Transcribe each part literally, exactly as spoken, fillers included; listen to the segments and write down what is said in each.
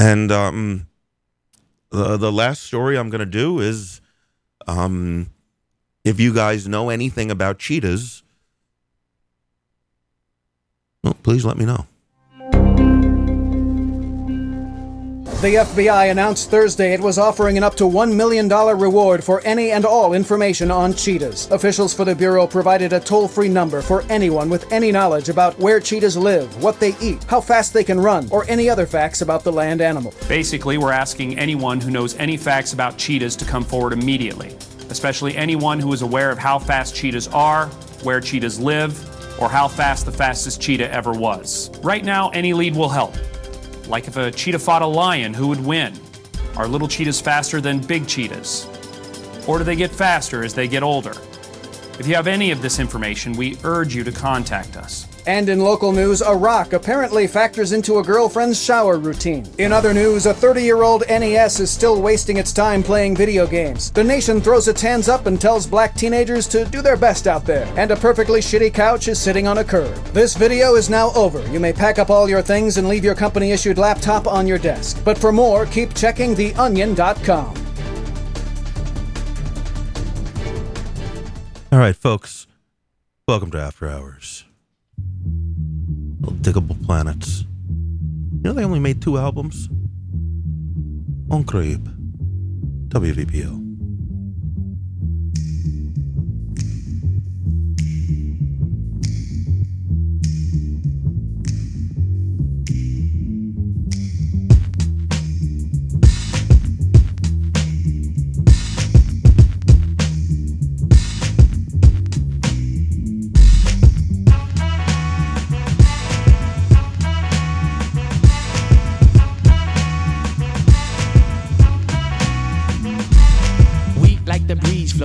And um, the, the last story I'm going to do is, um, if you guys know anything about cheetahs, well, please let me know. The F B I announced Thursday it was offering an up to one million dollars reward for any and all information on cheetahs. Officials for the Bureau provided a toll-free number for anyone with any knowledge about where cheetahs live, what they eat, how fast they can run, or any other facts about the land animal. Basically, we're asking anyone who knows any facts about cheetahs to come forward immediately, especially anyone who is aware of how fast cheetahs are, where cheetahs live, or how fast the fastest cheetah ever was. Right now, any lead will help. Like if a cheetah fought a lion, who would win? Are little cheetahs faster than big cheetahs? Or do they get faster as they get older? If you have any of this information, we urge you to contact us. And in local news, a rock apparently factors into a girlfriend's shower routine. In other news, a thirty-year-old N E S is still wasting its time playing video games. The nation throws its hands up and tells black teenagers to do their best out there. And a perfectly shitty couch is sitting on a curb. This video is now over. You may pack up all your things and leave your company-issued laptop on your desk. But for more, keep checking the onion dot com. All right, folks. Welcome to After Hours. Diggable Planets. You know they only made two albums? On Crib. W V P O.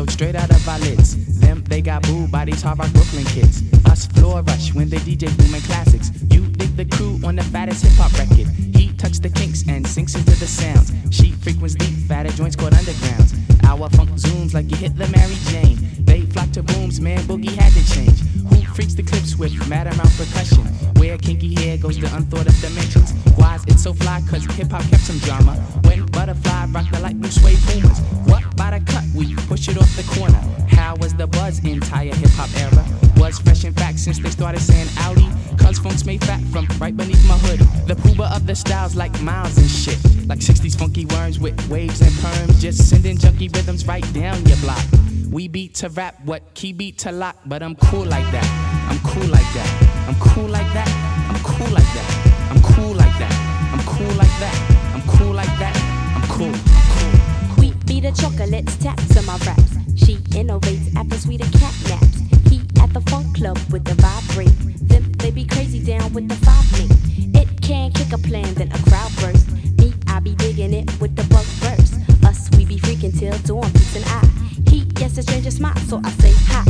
Straight out of our lids. Them, they got boo by these Hard Rock Brooklyn kids. Us floor rush when they D J booming classics. You dig the crew on the fattest hip-hop record. He tucks the kinks and sinks into the sounds. She frequents deep, fatter joints called undergrounds. Our funk zooms like you hit the Mary Jane. They flock to booms, man, Boogie had to change. Who freaks the clips with mad around percussion? Where kinky hair goes to unthought of dimensions. Why's it so fly? Cause hip-hop kept some drama. When Butterfly rocked the light blue suede boomers. What by the cut? We push it off the corner. How was the buzz? Entire hip-hop era was fresh in fact since they started saying Audi. Cause funk's made fat from right beneath my hood. The pooba of the styles like Miles and shit. Like sixties funky worms with waves and perms. Just sending junky rhythms right down your block. We beat to rap, what key beat to lock. But I'm cool like that, I'm cool like that. I'm cool like that, I'm cool like that. I'm cool like that, I'm cool like that. I'm cool like that, I'm cool. I'm cool. Queen be the chocolates, taps on my raps. She innovates after sweet and cat naps. He at the funk club with the vibrate. Them, they be crazy down with the five link. It can kick a plan, then a crowd burst. Me, I be digging it with the bug burst. Us, we be freaking till dawn, peace and I. He, yes, a stranger smile, so I say hi.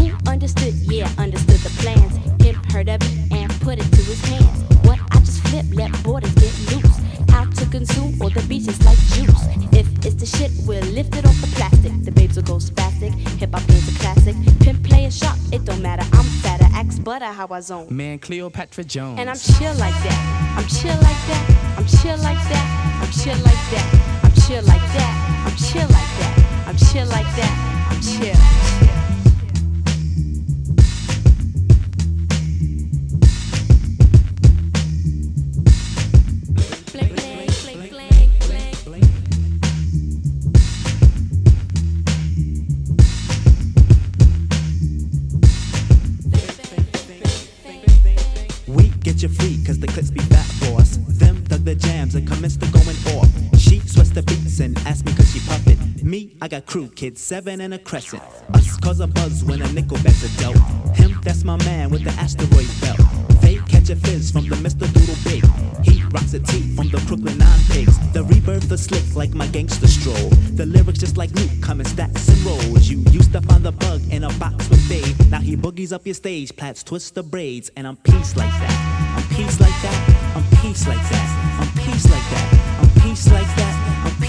Who understood? Yeah, understood the plans. Him heard of it and put it to his hands. What? I just flip, let borders get loose. Out to consume all the beaches like juice. If it's the shit, we'll lift it off the plastic. The babes will go spastic. Hip hop is a classic. Pimp player sharp, it don't matter. I'm fatter, axe butter, how I zone. Man, Cleopatra Jones. And I'm chill like that. I'm chill like that. I'm chill like that. I'm chill like that. I'm chill like that. I'm chill like that. I'm chill like that. I'm chill. I got crew kids, seven and a crescent. Us cause a buzz when a nickel bets a dope. Him, that's my man with the asteroid belt. They catch a fizz from the Mister Doodle Big. He rocks a tee from the Crooklyn Nine Pigs. The rebirth of slick like my gangster stroll. The lyrics just like Luke come in stacks and rolls. You used to find the bug in a box with Dave. Now he boogies up your stage, plats twist the braids. And I'm peace like that. I'm peace like that. I'm peace like that. I'm peace like that. I'm peace like that. I'm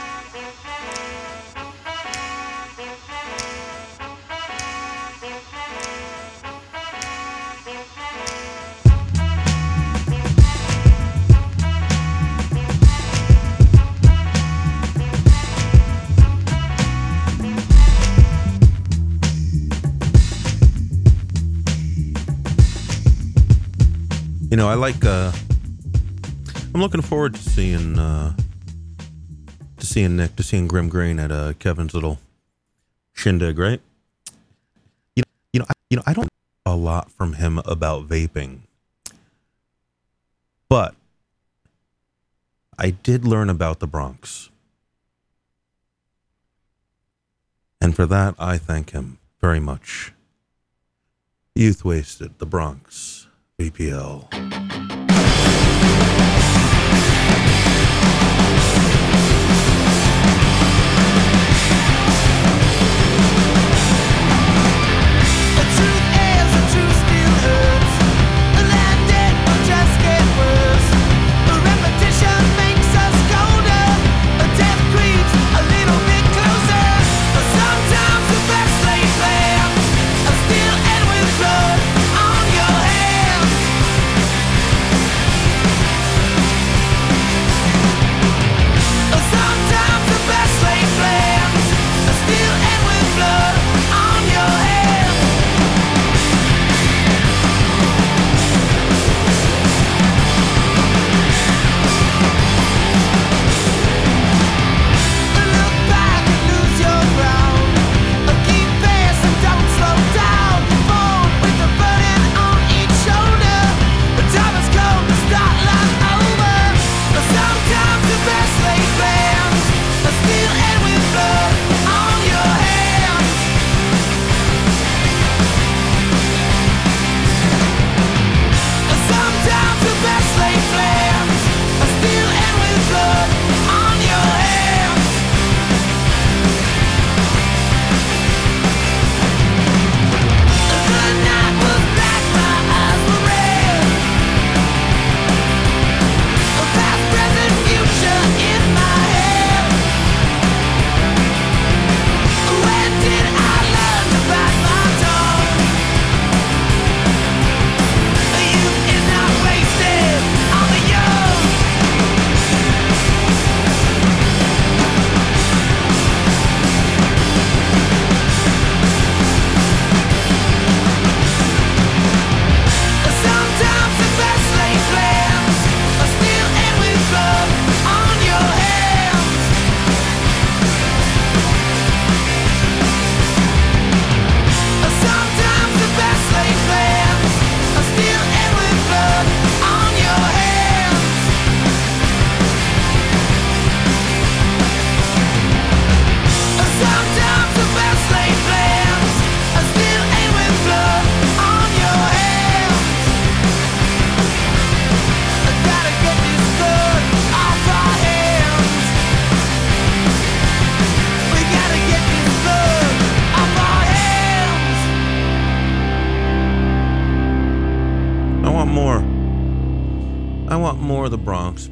You know, I like, uh, I'm looking forward to seeing, uh, to seeing Nick, to seeing Grim Green at, uh, Kevin's little shindig, right? You know, you know, I, you know, I don't know a lot from him about vaping, but I did learn about the Bronx. And for that, I thank him very much. Youth Wasted, the Bronx. B P L.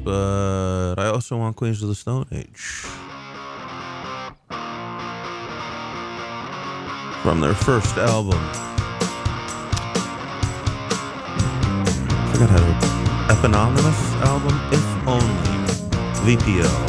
But I also want Queens of the Stone Age from their first album. I forgot how to eponymous album, If Only, V P L.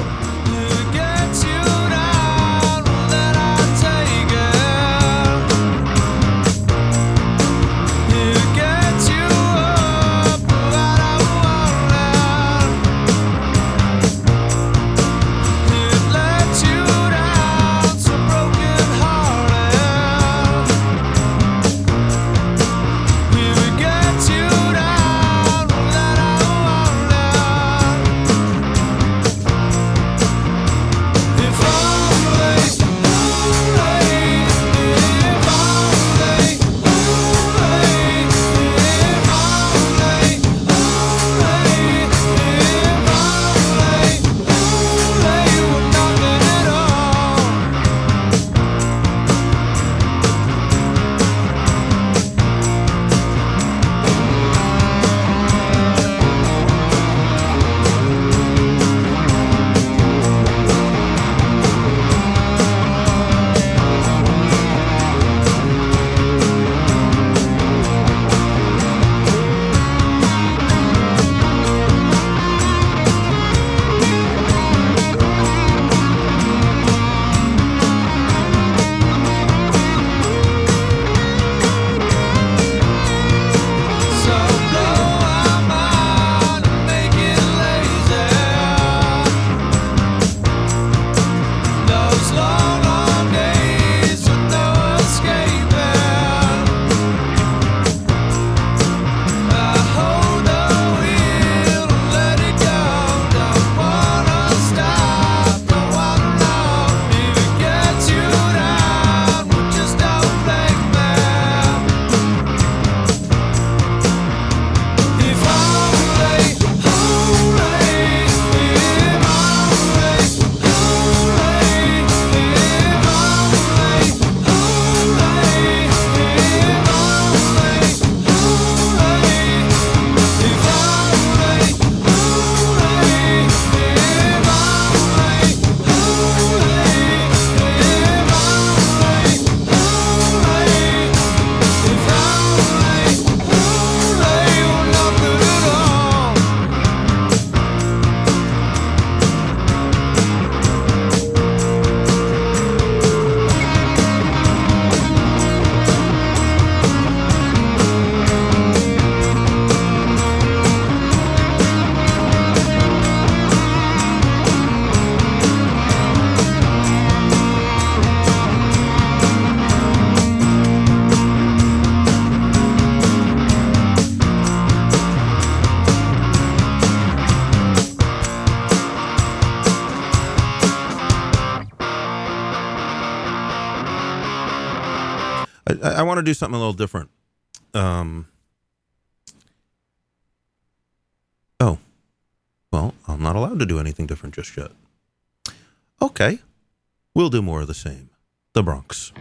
I, I want to do something a little different. Um, oh, well, I'm not allowed to do anything different just yet. Okay, we'll do more of the same. The Bronx.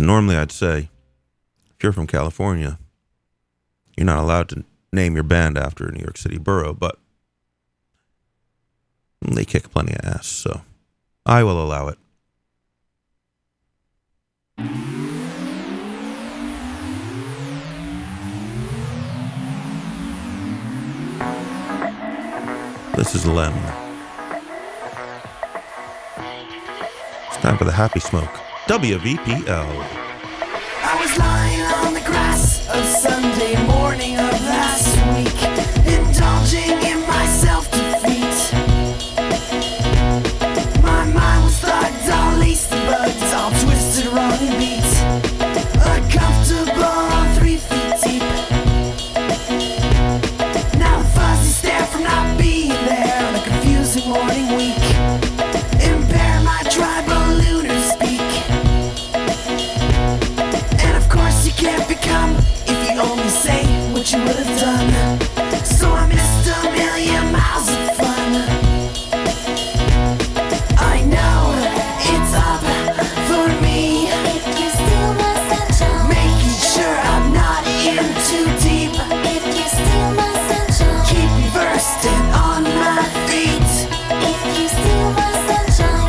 Normally, I'd say, if you're from California, you're not allowed to name your band after a New York City borough, but they kick plenty of ass, so I will allow it. This is Lem. It's time for the happy smoke. W V P L. I was lying on the grass of Sunday morning of last week, indulging in my self-defeat. My mind was thugged, all laced and bugged, all twisted, wrong beat. Uncomfortable, three feet deep. Now a fuzzy stare from not being there on a confusing morning week. Impair my tribal lunar speak. Can't become if you only say what you would have done. So I missed a million miles of fun. I know it's up for me. If you still my sunshine, making sure I'm not in too deep. If you steal my sunshine, keep me bursting on my feet. If you steal my sunshine.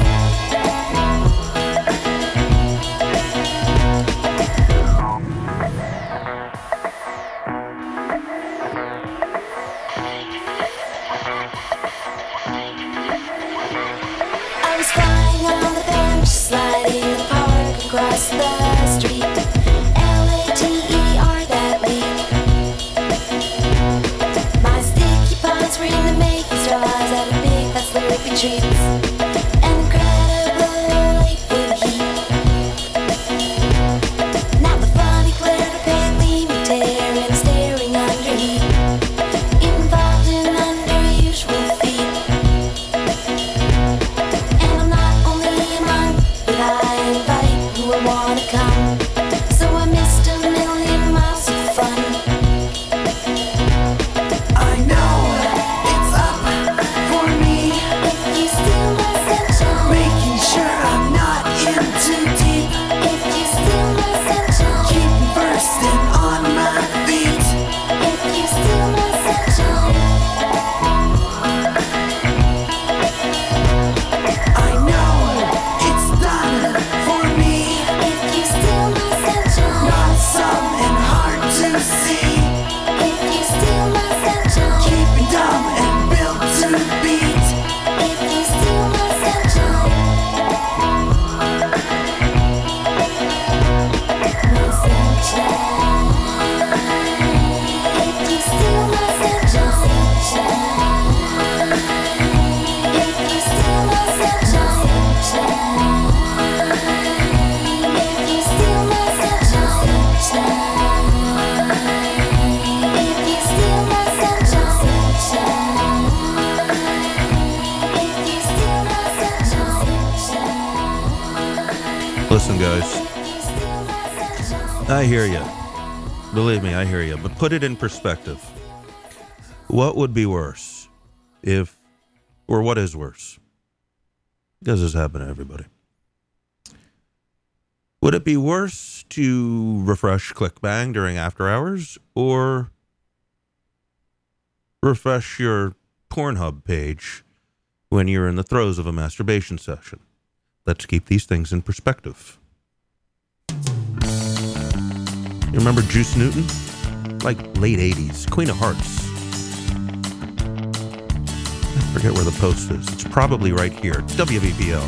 Listen, guys, I hear you. Believe me, I hear you. But put it in perspective. What would be worse if, or what is worse? Because this happened to everybody. Would it be worse to refresh ClickBang during after hours or refresh your Pornhub page when you're in the throes of a masturbation session? Let's keep these things in perspective. You remember Juice Newton? Like late eighties, Queen of Hearts. I forget where the post is. It's probably right here. W B B L.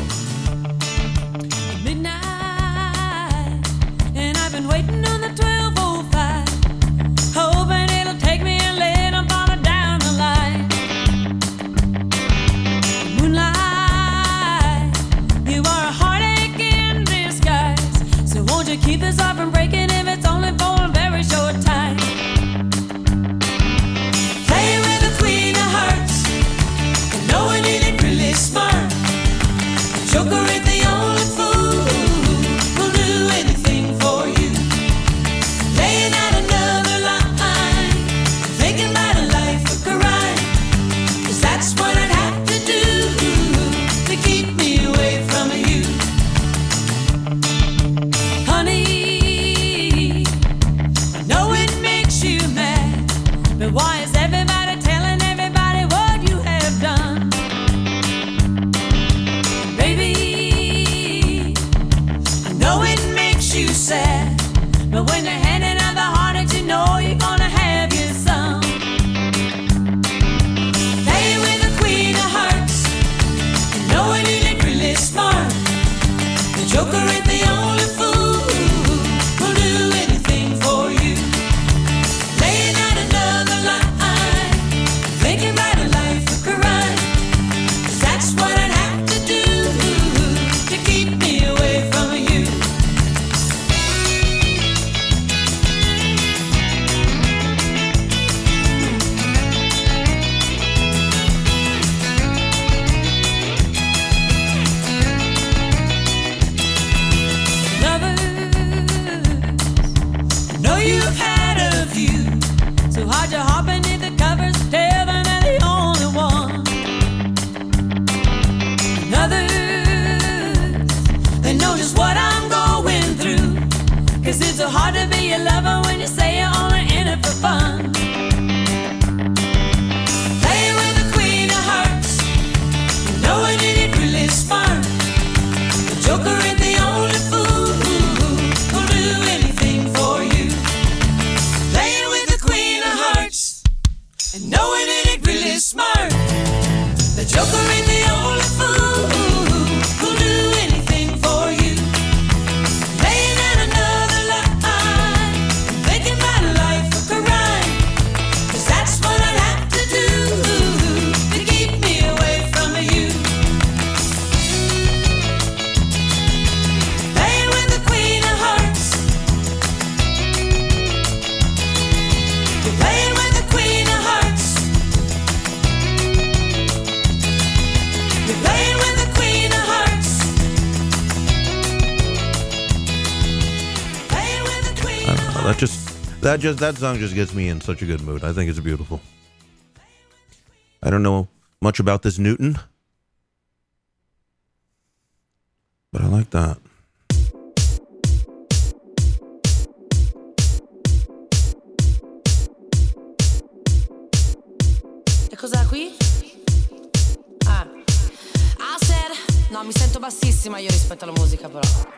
That just that song just gets me in such a good mood. I think it's beautiful. I don't know much about this Newton, but I like that.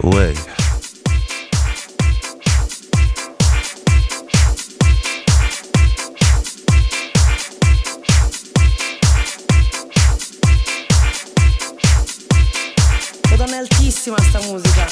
Wait. Altissima sta musica.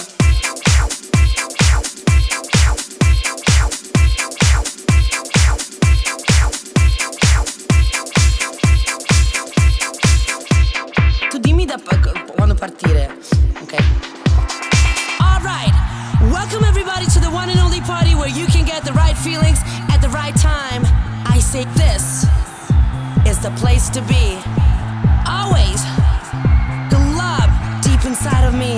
music, this is the place to be. Always. The love deep inside of me.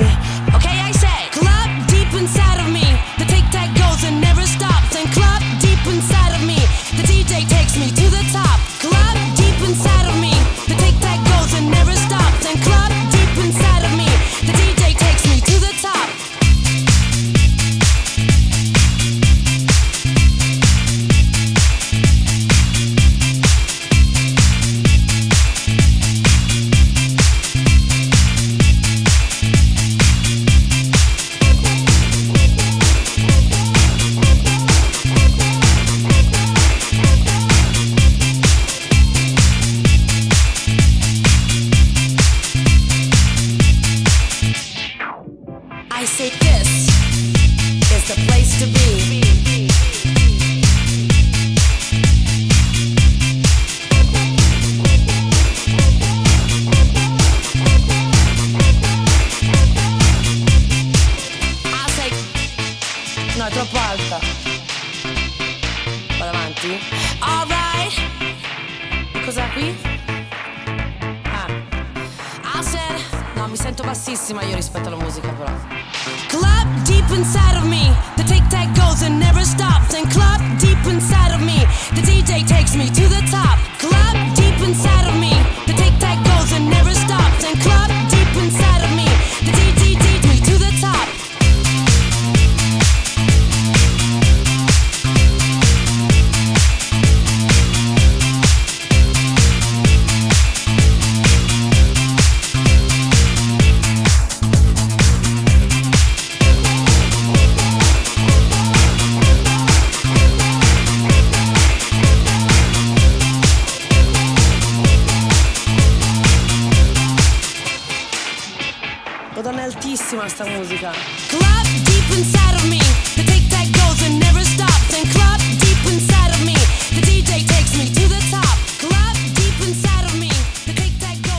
Okay, I say, club deep inside of me. The tic-tac goes and never stops. And club deep inside of me. The D J takes me to the top. Club deep inside of me. The tic-tac goes and never stops. And club deep inside of me. The D J takes me to the top.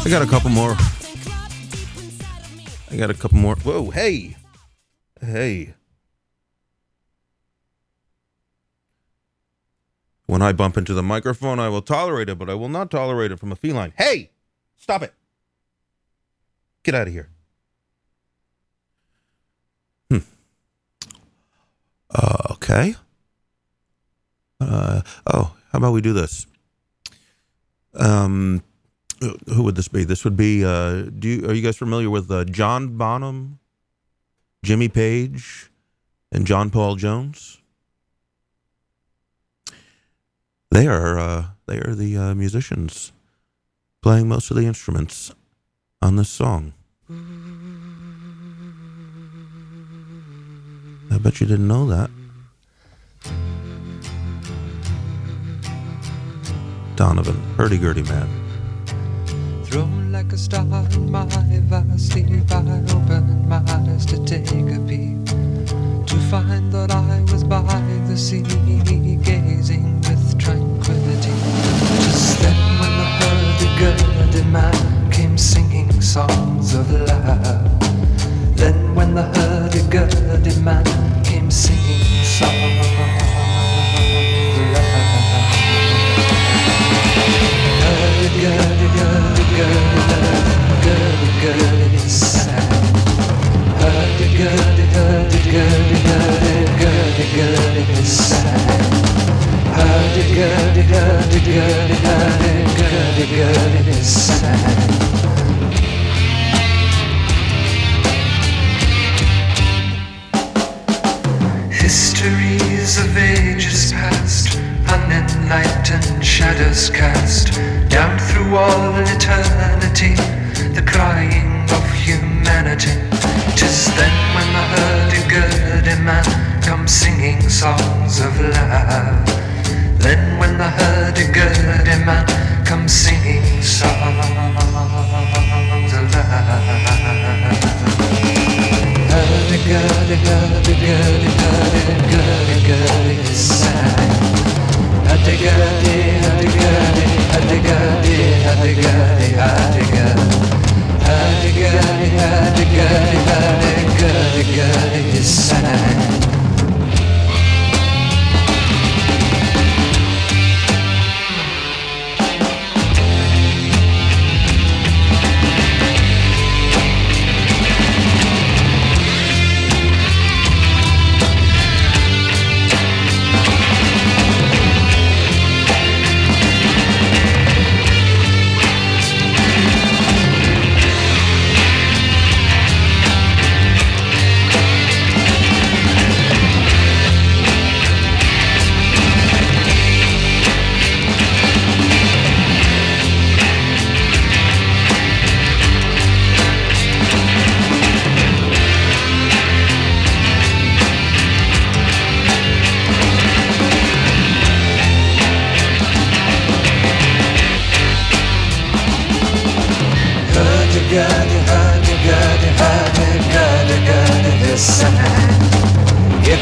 I got a couple more. I got a couple more. Whoa, hey. Hey. When I bump into the microphone, I will tolerate it, but I will not tolerate it from a feline. Hey, stop it. Get out of here. Hmm. Uh, okay. Uh, oh, how about we do this? Um... Who would this be? This would be, uh, do you, are you guys familiar with uh, John Bonham, Jimmy Page, and John Paul Jones? They are, uh, they are the uh, musicians playing most of the instruments on this song. I bet you didn't know that. Donovan, hurdy-gurdy man. Thrown like a star in my vast sleep, I opened my eyes to take a peek, to find that I was by the sea, gazing with tranquility. Just then when the hurdy-gurdy man came singing songs of love. Then when the hurdy-gurdy man came singing songs of love. Hurdy-gurdy-gurdy. Histories of ages past, unenlightened shadows cast down through all eternity, the crying of humanity. 'Tis then when the hurdy-gurdy man comes singing songs of love. Then when the hurdy-gurdy man comes singing songs of love. Hurdy-gurdy, hurdy-gurdy, hurdy-gurdy, hurdy-gurdy sang. Hurdy-gurdy, hurdy-gurdy, hurdy-gurdy, hurdy-gurdy, hurdy-gurdy. Hurdy-gurdy, hurdy-gurdy, hurdy-gurdy, hurdy-gurdy sang.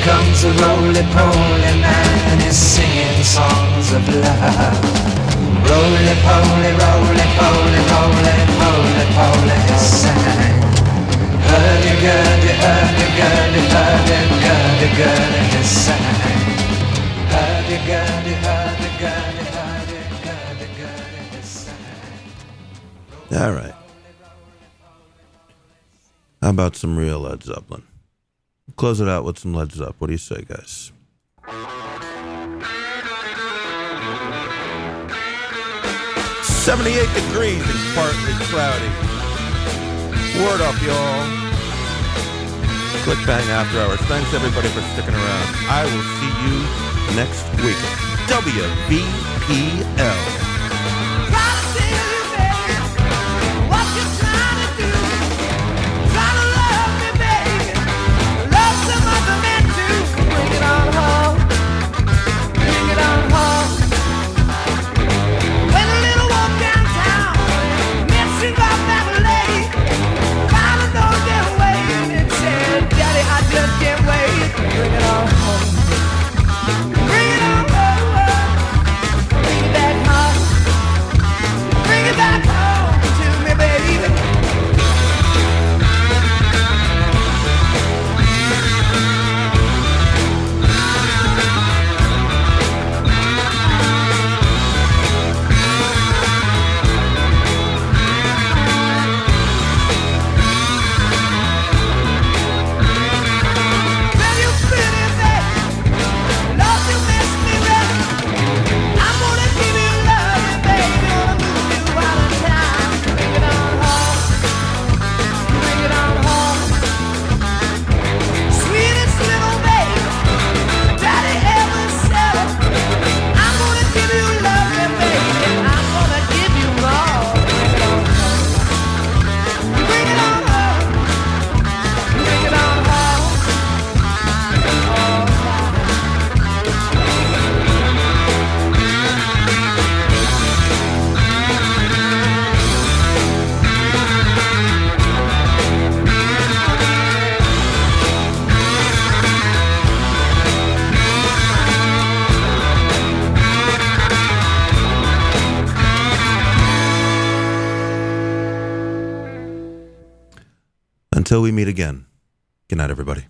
comes a roly-poly man and he's singing songs of love. Roly-poly, roly-poly, roly-poly, poly, he sang. Hurdy-gurdy, hurdy-gurdy, hurdy-gurdy, gurdy, he sang. Hurdy-gurdy, hurdy-gurdy, hurdy-gurdy, gurdy, he sang. All right. How about some real Led Zeppelin? Close it out with some Led Zeppelin. What do you say, guys? seventy-eight degrees and partly cloudy. Word up, y'all. ClickBang After Hours. Thanks, everybody, for sticking around. I will see you next week. W B P L. Until we meet again, good night, everybody.